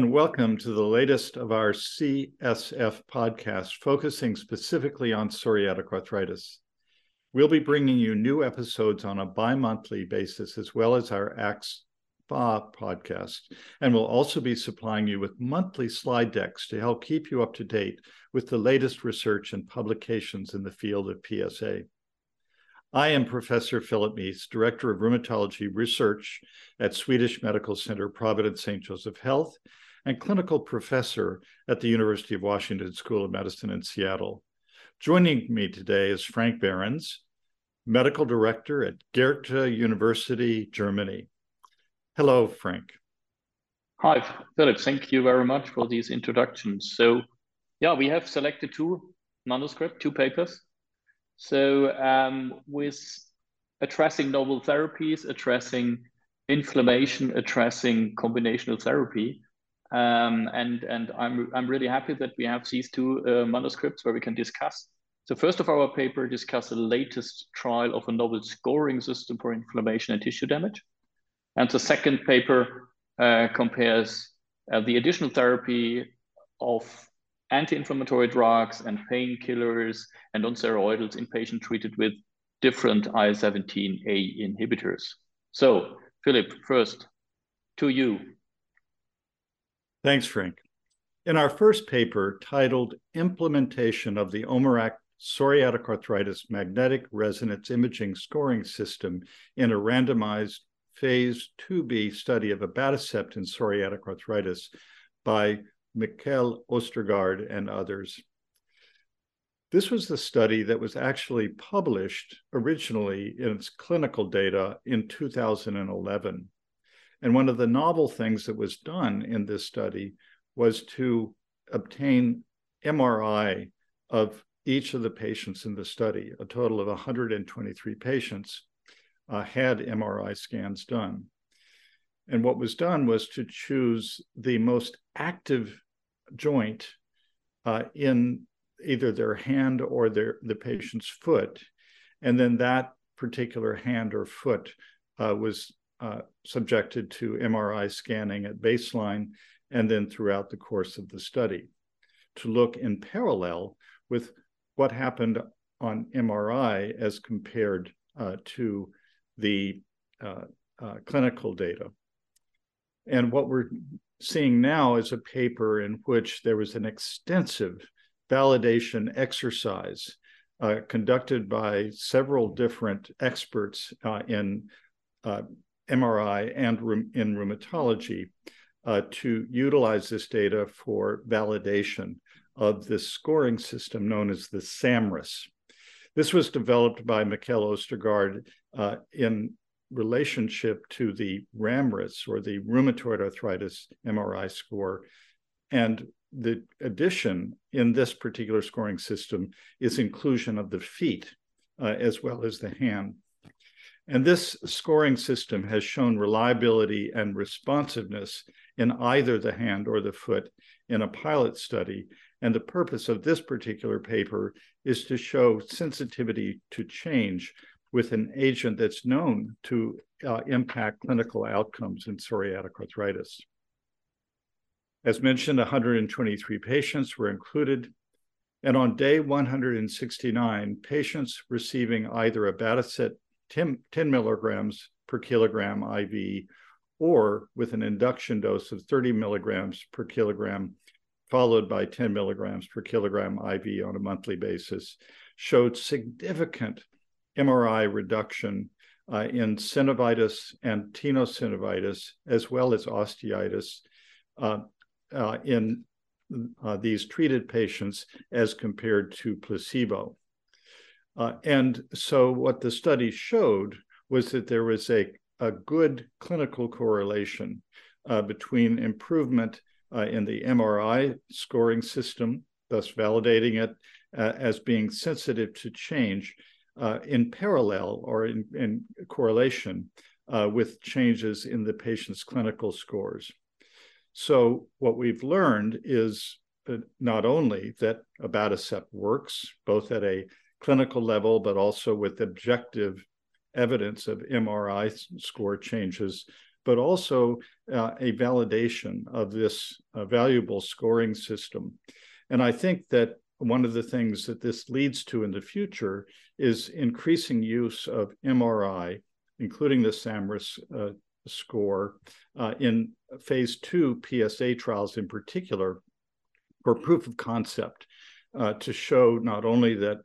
and welcome to the latest of our CSF podcast, focusing specifically on psoriatic arthritis. We'll be bringing you new episodes on a bi-monthly basis, as well as our AXPA podcast, and we'll also be supplying you with monthly slide decks to help keep you up to date with the latest research and publications in the field of PSA. I am Professor Philip Mease, Director of Rheumatology Research at Swedish Medical Center, Providence St. Joseph Health, and Clinical Professor at the University of Washington School of Medicine in Seattle. Joining me today is Frank Behrens, Medical Director at Goethe University, Germany. Hello, Frank. Hi, Philip. Thank you very much for these introductions. So, yeah, we have selected two papers. So with addressing novel therapies, addressing inflammation, addressing combinational therapy. And I'm really happy that we have these two manuscripts where we can discuss. So first of our paper discuss the latest trial of a novel scoring system for inflammation and tissue damage. And the second paper compares the additional therapy of anti-inflammatory drugs and painkillers and nonsteroidals in patients treated with different IL-17A inhibitors. So, Philip, first to you. Thanks, Frank. In our first paper, titled Implementation of the OMERACT Psoriatic Arthritis Magnetic Resonance Imaging Scoring System in a Randomized Phase 2b Study of abatacept in Psoriatic Arthritis by Mikkel Ostergaard and others. This was the study that was actually published originally in its clinical data in 2011. And one of the novel things that was done in this study was to obtain MRI of each of the patients in the study. A total of 123 patients had MRI scans done. And what was done was to choose the most active joint in either their hand or the patient's foot. And then that particular hand or foot was subjected to MRI scanning at baseline and then throughout the course of the study to look in parallel with what happened on MRI as compared to the clinical data. And what we're seeing now is a paper in which there was an extensive validation exercise conducted by several different experts in MRI and in rheumatology to utilize this data for validation of this scoring system known as the SAMRIS. This was developed by Mikkel Ostergaard in relationship to the RAMRIS, or the rheumatoid arthritis MRI score. And the addition in this particular scoring system is inclusion of the feet as well as the hand. And this scoring system has shown reliability and responsiveness in either the hand or the foot in a pilot study. And the purpose of this particular paper is to show sensitivity to change with an agent that's known to impact clinical outcomes in psoriatic arthritis. As mentioned, 123 patients were included, and on day 169, patients receiving either abatacept 10 milligrams per kilogram IV or with an induction dose of 30 milligrams per kilogram followed by 10 milligrams per kilogram IV on a monthly basis, showed significant MRI reduction in synovitis and tenosynovitis, as well as osteitis in these treated patients as compared to placebo. And so what the study showed was that there was a good clinical correlation between improvement in the MRI scoring system, thus validating it as being sensitive to change, in parallel or in correlation with changes in the patient's clinical scores. So what we've learned is not only that abatacept works, both at a clinical level, but also with objective evidence of MRI score changes, but also a validation of this valuable scoring system. And I think that one of the things that this leads to in the future is increasing use of MRI, including the SAMRIS score, in phase 2 PSA trials in particular, for proof of concept, to show not only that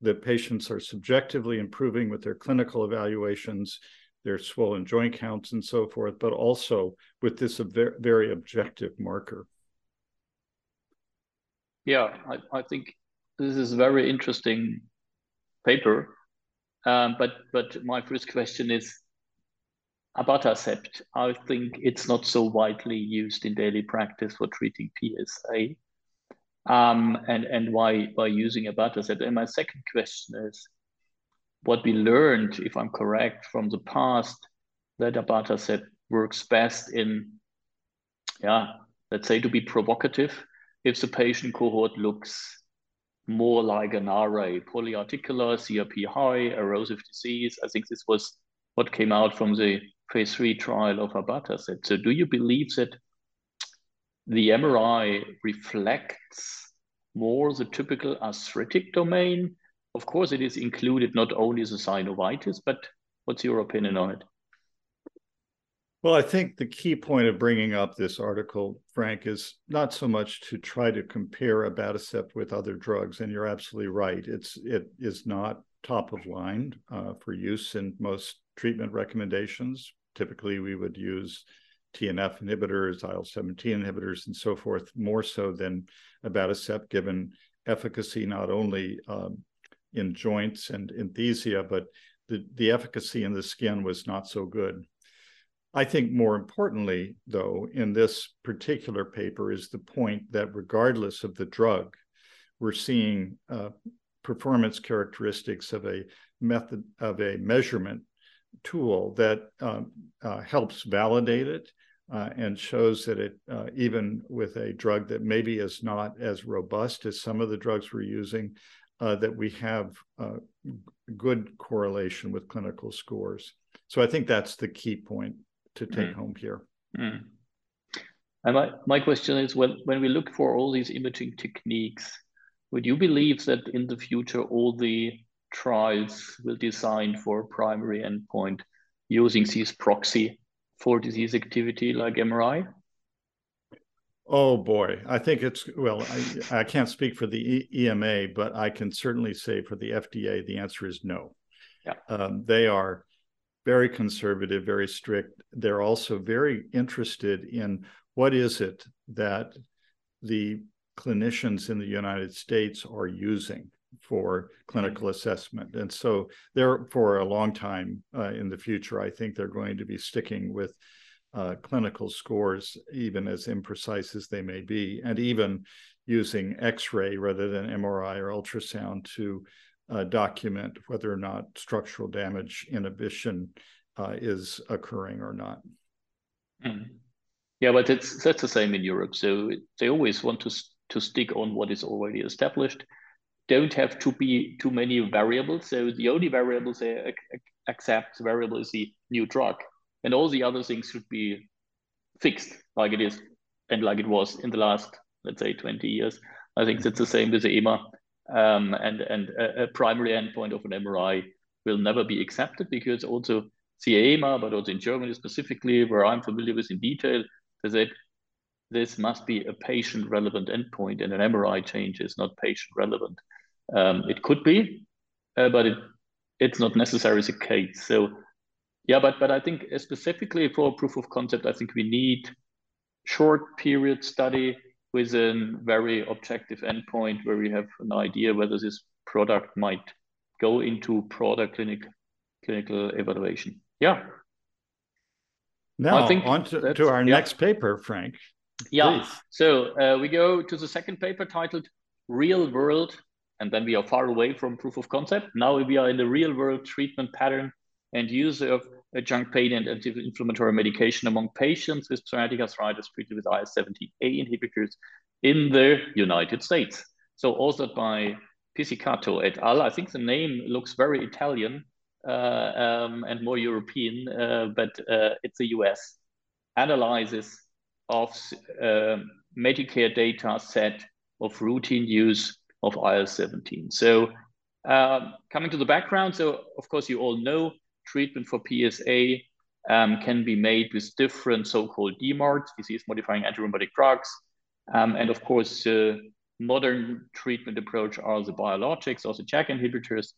the patients are subjectively improving with their clinical evaluations, their swollen joint counts and so forth, but also with this very objective marker. Yeah, I think this is a very interesting paper. But my first question is, abatacept, I think it's not so widely used in daily practice for treating PSA. And why by using abatacept? And my second question is, what we learned, if I'm correct, from the past, that abatacept works best in, let's say, to be provocative, if the patient cohort looks more like an RA, polyarticular, CRP high, erosive disease. I think this was what came out from the phase 3 trial of abatacept. So do you believe that the MRI reflects more the typical arthritic domain? Of course, it is included not only the synovitis, but what's your opinion on it? Well, I think the key point of bringing up this article, Frank, is not so much to try to compare abatacept with other drugs, and you're absolutely right. It is not top of line for use in most treatment recommendations. Typically, we would use TNF inhibitors, IL-17 inhibitors, and so forth, more so than abatacept, given efficacy not only in joints and enthesia, but the efficacy in the skin was not so good. I think more importantly, though, in this particular paper is the point that regardless of the drug, we're seeing performance characteristics of a method, of a measurement tool that helps validate it and shows that it, even with a drug that maybe is not as robust as some of the drugs we're using, that we have good correlation with clinical scores. So I think that's the key point to take home here. And my question is, when we look for all these imaging techniques, would you believe that in the future all the trials will design for primary endpoint using these proxy for disease activity like MRI? Oh boy, I think it's, well, I can't speak for the EMA, but I can certainly say for the FDA, the answer is no. Yeah. They are very conservative, very strict. They're also very interested in what is it that the clinicians in the United States are using for clinical assessment. And so they're, for a long time in the future, I think they're going to be sticking with clinical scores, even as imprecise as they may be, and even using X-ray rather than MRI or ultrasound to document whether or not structural damage inhibition is occurring or not. Yeah, but that's the same in Europe. So they always want to stick on what is already established. Don't have to be too many variables. So the only variables they accept variable is the new drug, and all the other things should be fixed like it is and like it was in the last, let's say, 20 years. I think that's the same with the EMA. And a primary endpoint of an MRI will never be accepted because also EMA, but also in Germany specifically, where I'm familiar with in detail, they said this must be a patient-relevant endpoint, and an MRI change is not patient-relevant. It could be, but it's not necessarily the case. So, yeah, but I think specifically for proof of concept, I think we need short-period study with a very objective endpoint where we have an idea whether this product might go into broader clinical evaluation. Yeah. Now I think on to our next paper, Frank. Yeah. Please. So we go to the second paper titled Real World, and then we are far away from proof of concept. Now we are in the real world treatment pattern and use of adjunct pain and anti-inflammatory medication among patients with psoriatic arthritis treated with IL-17A inhibitors in the United States. So authored by Pisicato et al. I think the name looks very Italian and more European, but it's the US analysis of Medicare data set of routine use of IL-17. So coming to the background, so of course you all know treatment for PSA can be made with different so-called DMARDs, disease-modifying antibiotic drugs. And of course, modern treatment approach are the biologics or the JAK inhibitors.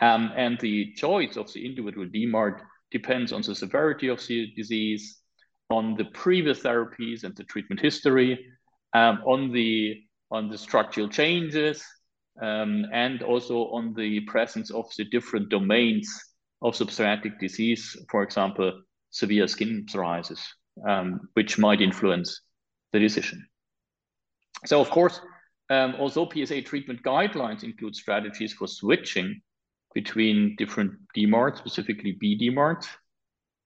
And the choice of the individual DMARD depends on the severity of the disease, on the previous therapies and the treatment history, on the structural changes, and also on the presence of the different domains of psoriatic disease, for example, severe skin psoriasis, which might influence the decision. So of course, although PSA treatment guidelines include strategies for switching between different DMARDs, specifically B-DMARDs,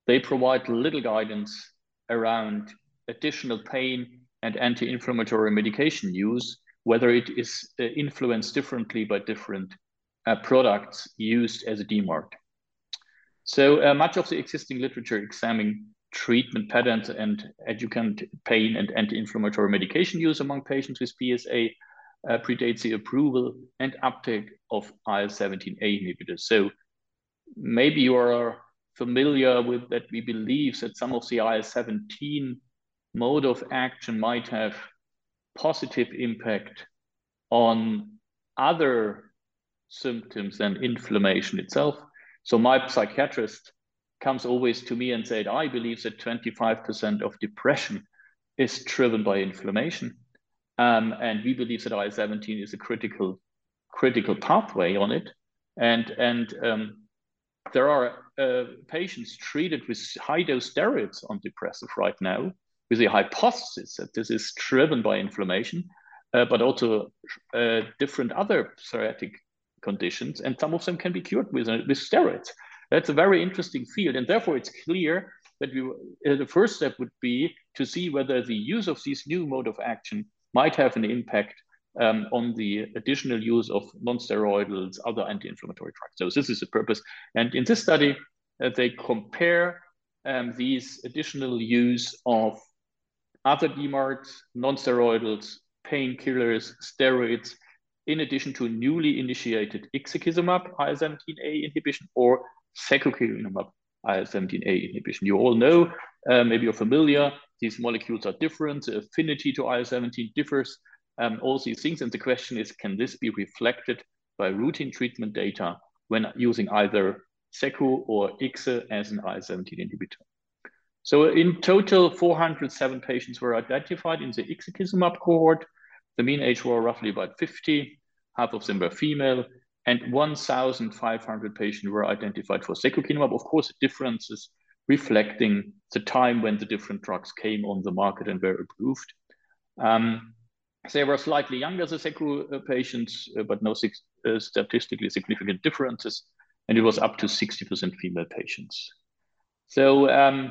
they provide little guidance around additional pain and anti-inflammatory medication use, whether it is influenced differently by different products used as a DMARD. So much of the existing literature examining treatment patterns and adjuvant pain and anti-inflammatory medication use among patients with PSA predates the approval and uptake of IL-17A inhibitors. So maybe you are familiar with that we believe that some of the IL-17 mode of action might have positive impact on other symptoms than inflammation itself. So my psychiatrist comes always to me and said, I believe that 25% of depression is driven by inflammation. And we believe that IL-17 is a critical pathway on it. And there are patients treated with high-dose steroids on depressive right now with the hypothesis that this is driven by inflammation, but also different other psoriatic conditions. And some of them can be cured with steroids. That's a very interesting field. And therefore, it's clear that the first step would be to see whether the use of these new mode of action might have an impact on the additional use of non-steroidals, other anti-inflammatory drugs. So this is the purpose. And in this study, they compare these additional use of other DMARDs, non-steroidals, painkillers, steroids, in addition to newly initiated ixekizumab, IL-17A inhibition, or secukinumab, IL-17A inhibition. You all know, maybe you're familiar, these molecules are different, the affinity to IL-17 differs, all these things. And the question is, can this be reflected by routine treatment data when using either secu or ixe as an IL-17 inhibitor? So in total, 407 patients were identified in the ixekizumab cohort. The mean age were roughly about 50, half of them were female, and 1,500 patients were identified for secukinumab. Of course, the differences reflecting the time when the different drugs came on the market and were approved. They were slightly younger, the secu patients, but no statistically significant differences, and it was up to 60% female patients. So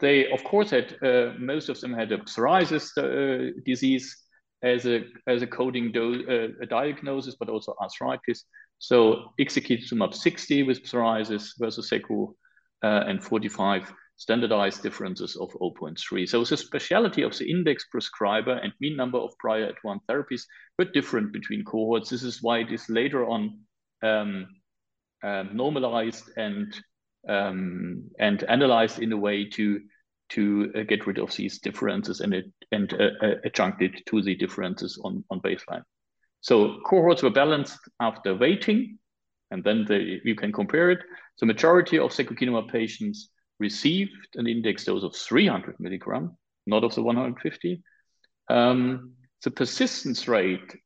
they, of course, had most of them had a psoriasis disease as a coding diagnosis, but also arthritis. So ixekizumab 60 with psoriasis versus secu, and 45 standardized differences of 0.3. So the speciality of the index prescriber and mean number of prior advanced therapies were different between cohorts. This is why it is later on normalized and analyzed in a way to get rid of these differences and adjunct it to the differences on baseline. So cohorts were balanced after weighting, and then you can compare it. The majority of secukinumab patients received an index dose of 300 milligram, not of the 150. The persistence rate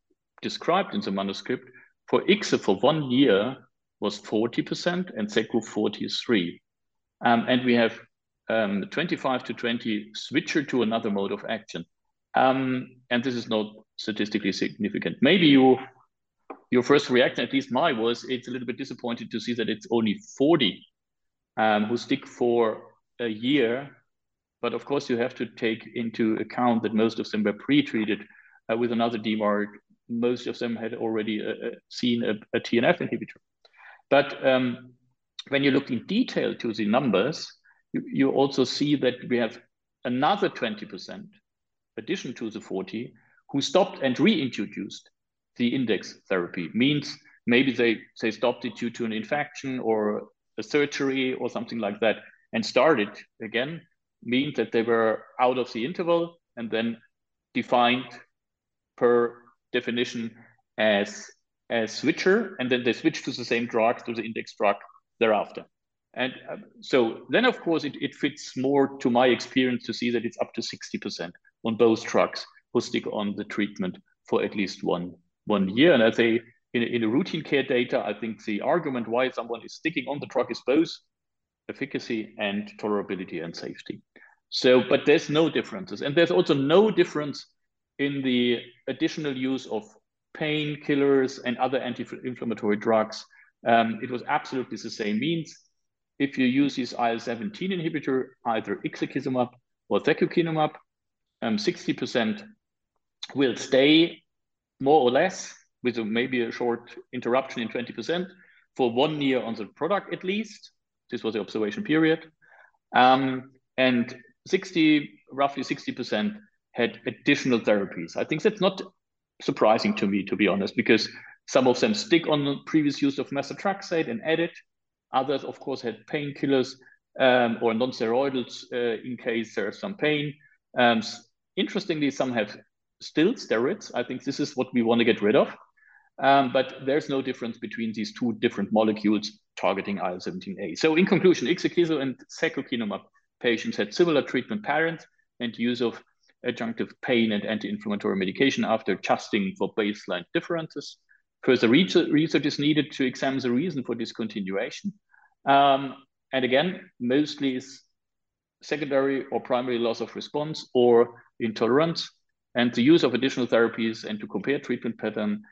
described in the manuscript for ixe for 1 year was 40% and secu 43. And we have 25 to 20 switcher to another mode of action. And this is not statistically significant. Maybe your first reaction, at least mine was, it's a little bit disappointed to see that it's only 40 who stick for a year. But of course, you have to take into account that most of them were pre-treated with another DMARD. Most of them had already seen a TNF inhibitor. But when you look in detail to the numbers, you also see that we have another 20%, addition to the 40, who stopped and reintroduced the index therapy. Means maybe they stopped it due to an infection or a surgery or something like that and started again, means that they were out of the interval and then defined per definition as a switcher, and then they switch to the same drug, to the index drug thereafter. And so then, of course, it fits more to my experience to see that it's up to 60% on both drugs who stick on the treatment for at least one year. And I say in the routine care data, I think the argument why someone is sticking on the drug is both efficacy and tolerability and safety. So, but there's no differences. And there's also no difference in the additional use of painkillers and other anti-inflammatory drugs. It was absolutely the same means. If you use this IL-17 inhibitor, either ixekizumab or secukinumab, 60% will stay more or less with maybe a short interruption in 20% for 1 year on the product at least. This was the observation period. And roughly 60% had additional therapies. I think that's not surprising to me, to be honest, because some of them stick on the previous use of methotrexate and add it. Others, of course, had painkillers or non-steroidals in case there's some pain. Interestingly, some have still steroids. I think this is what we want to get rid of. But there's no difference between these two different molecules targeting IL-17A. So in conclusion, ixekizumab and secukinumab patients had similar treatment patterns and use of adjunctive pain and anti-inflammatory medication after adjusting for baseline differences. Further research is needed to examine the reason for discontinuation. And again, mostly is secondary or primary loss of response or intolerance, and the use of additional therapies and to compare treatment pattern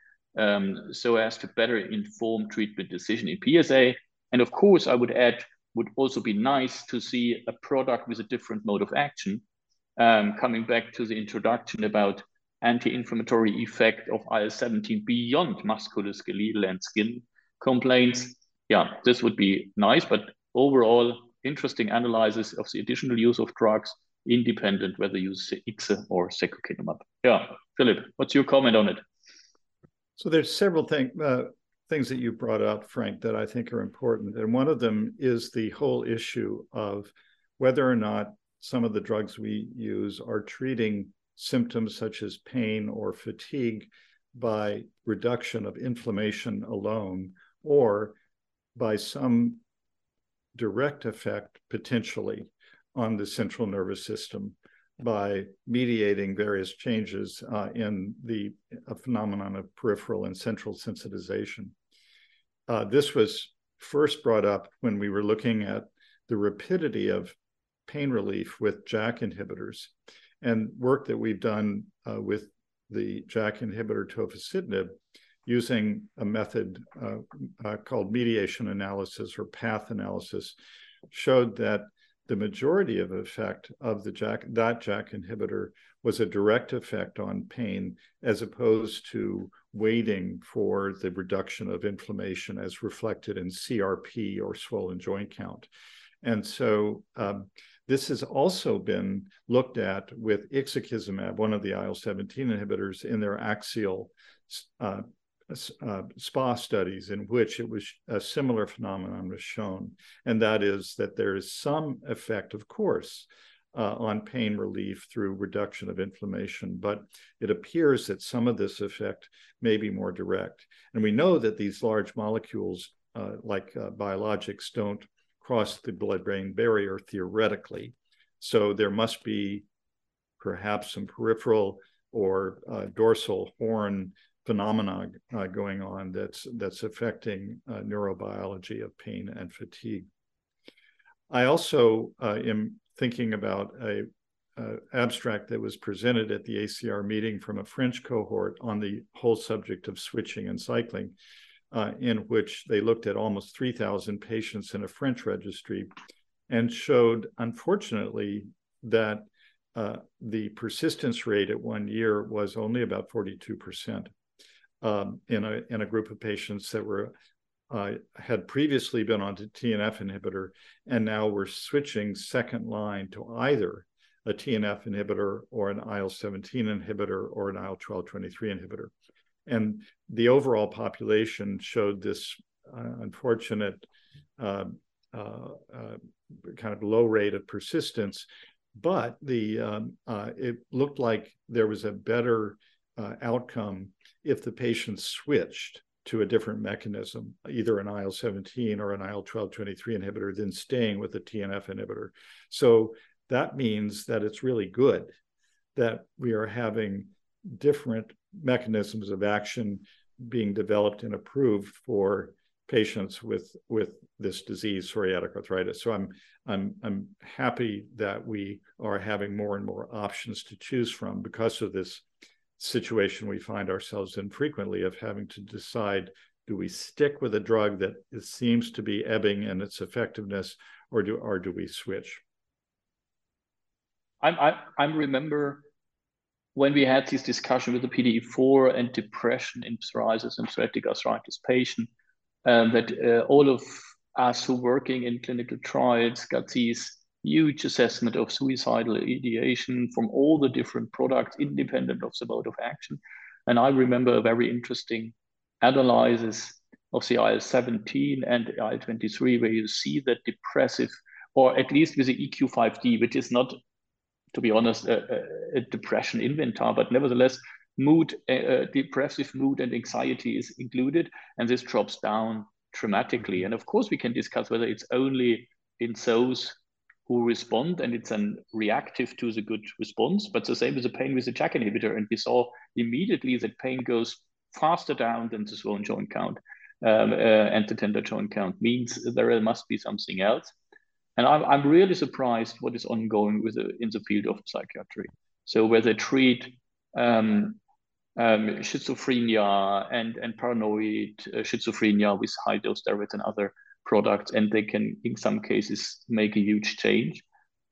so as to better inform treatment decision in PSA. And of course, I would add, would also be nice to see a product with a different mode of action. Coming back to the introduction about anti-inflammatory effect of IL-17 beyond musculoskeletal and skin complaints. Yeah, this would be nice, but overall, interesting analysis of the additional use of drugs independent whether you use Ixa or secukinumab. Yeah, Philip, what's your comment on it? So there's several things that you brought up, Frank, that I think are important. And one of them is the whole issue of whether or not some of the drugs we use are treating symptoms such as pain or fatigue by reduction of inflammation alone or by some direct effect potentially on the central nervous system by mediating various changes in the phenomenon of peripheral and central sensitization. This was first brought up when we were looking at the rapidity of pain relief with JAK inhibitors, and work that we've done with the JAK inhibitor tofacitinib using a method called mediation analysis or path analysis showed that the majority of effect of the JAK inhibitor was a direct effect on pain as opposed to waiting for the reduction of inflammation as reflected in CRP or swollen joint count. And so this has also been looked at with ixekizumab, one of the IL-17 inhibitors, in their axial SPA studies in which it was a similar phenomenon was shown. And that is that there is some effect, of course, on pain relief through reduction of inflammation, but it appears that some of this effect may be more direct. And we know that these large molecules like biologics don't cross the blood-brain barrier theoretically. So there must be perhaps some peripheral or dorsal horn phenomena going on that's affecting neurobiology of pain and fatigue. I also am thinking about an abstract that was presented at the ACR meeting from a French cohort on the whole subject of switching and cycling, in which they looked at almost 3,000 patients in a French registry and showed, unfortunately, that the persistence rate at 1 year was only about 42% in a group of patients that were had previously been on to TNF inhibitor and now were switching second line to either a TNF inhibitor or an IL-17 inhibitor or an IL-12/23 inhibitor. And the overall population showed this unfortunate kind of low rate of persistence, but the it looked like there was a better outcome if the patient switched to a different mechanism, either an IL-17 or an IL-12/23 inhibitor, than staying with a TNF inhibitor. So that means that it's really good that we are having different mechanisms of action being developed and approved for patients with this disease, psoriatic arthritis. So I'm happy that we are having more and more options to choose from because of this situation we find ourselves in frequently of having to decide, do we stick with a drug that it seems to be ebbing in its effectiveness, or do we switch? I remember when we had this discussion with the PDE4 and depression in psoriasis and psoriatic arthritis patient, that all of us who working in clinical trials got these huge assessment of suicidal ideation from all the different products, independent of the mode of action. And I remember a very interesting analysis of the IL-17 and IL-23, where you see that depressive, or at least with the EQ5D, which is not, to be honest, a depression inventory, but nevertheless, mood, depressive mood and anxiety is included, and this drops down dramatically. And of course, we can discuss whether it's only in those who respond and it's an reactive to the good response, but the same is the pain with the JAK inhibitor. And we saw immediately that pain goes faster down than the swollen joint count and the tender joint count, means there must be something else. And I'm really surprised what is ongoing with in the field of psychiatry. So where they treat schizophrenia and paranoid schizophrenia with high dose steroids and other products, and they can in some cases make a huge change.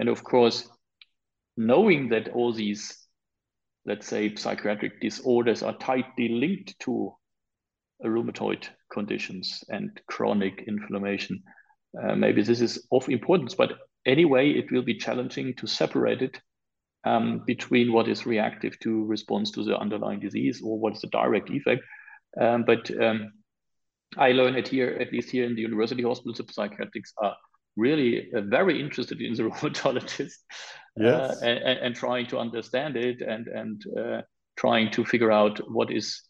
And of course, knowing that all these, let's say, psychiatric disorders are tightly linked to rheumatoid conditions and chronic inflammation, maybe this is of importance. But anyway, it will be challenging to separate it between what is reactive to response to the underlying disease or what's the direct effect. I learned it here, at least here in the university hospitals, the psychiatrists are really very interested in the rheumatologist, yes. And trying to understand it and trying to figure out what is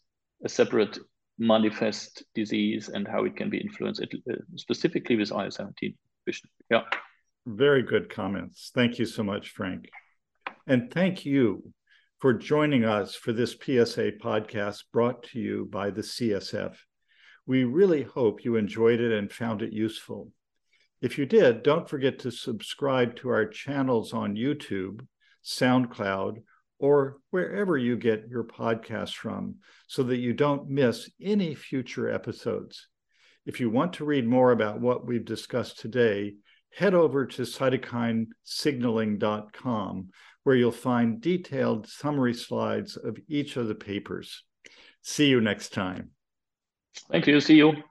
a separate manifest disease and how it can be influenced, specifically with IL-17 inhibition. Yeah. Very good comments. Thank you so much, Frank. And thank you for joining us for this PSA podcast brought to you by the CSF. We really hope you enjoyed it and found it useful. If you did, don't forget to subscribe to our channels on YouTube, SoundCloud, or wherever you get your podcasts from so that you don't miss any future episodes. If you want to read more about what we've discussed today, head over to cytokinesignaling.com, where you'll find detailed summary slides of each of the papers. See you next time. Thank you. See you.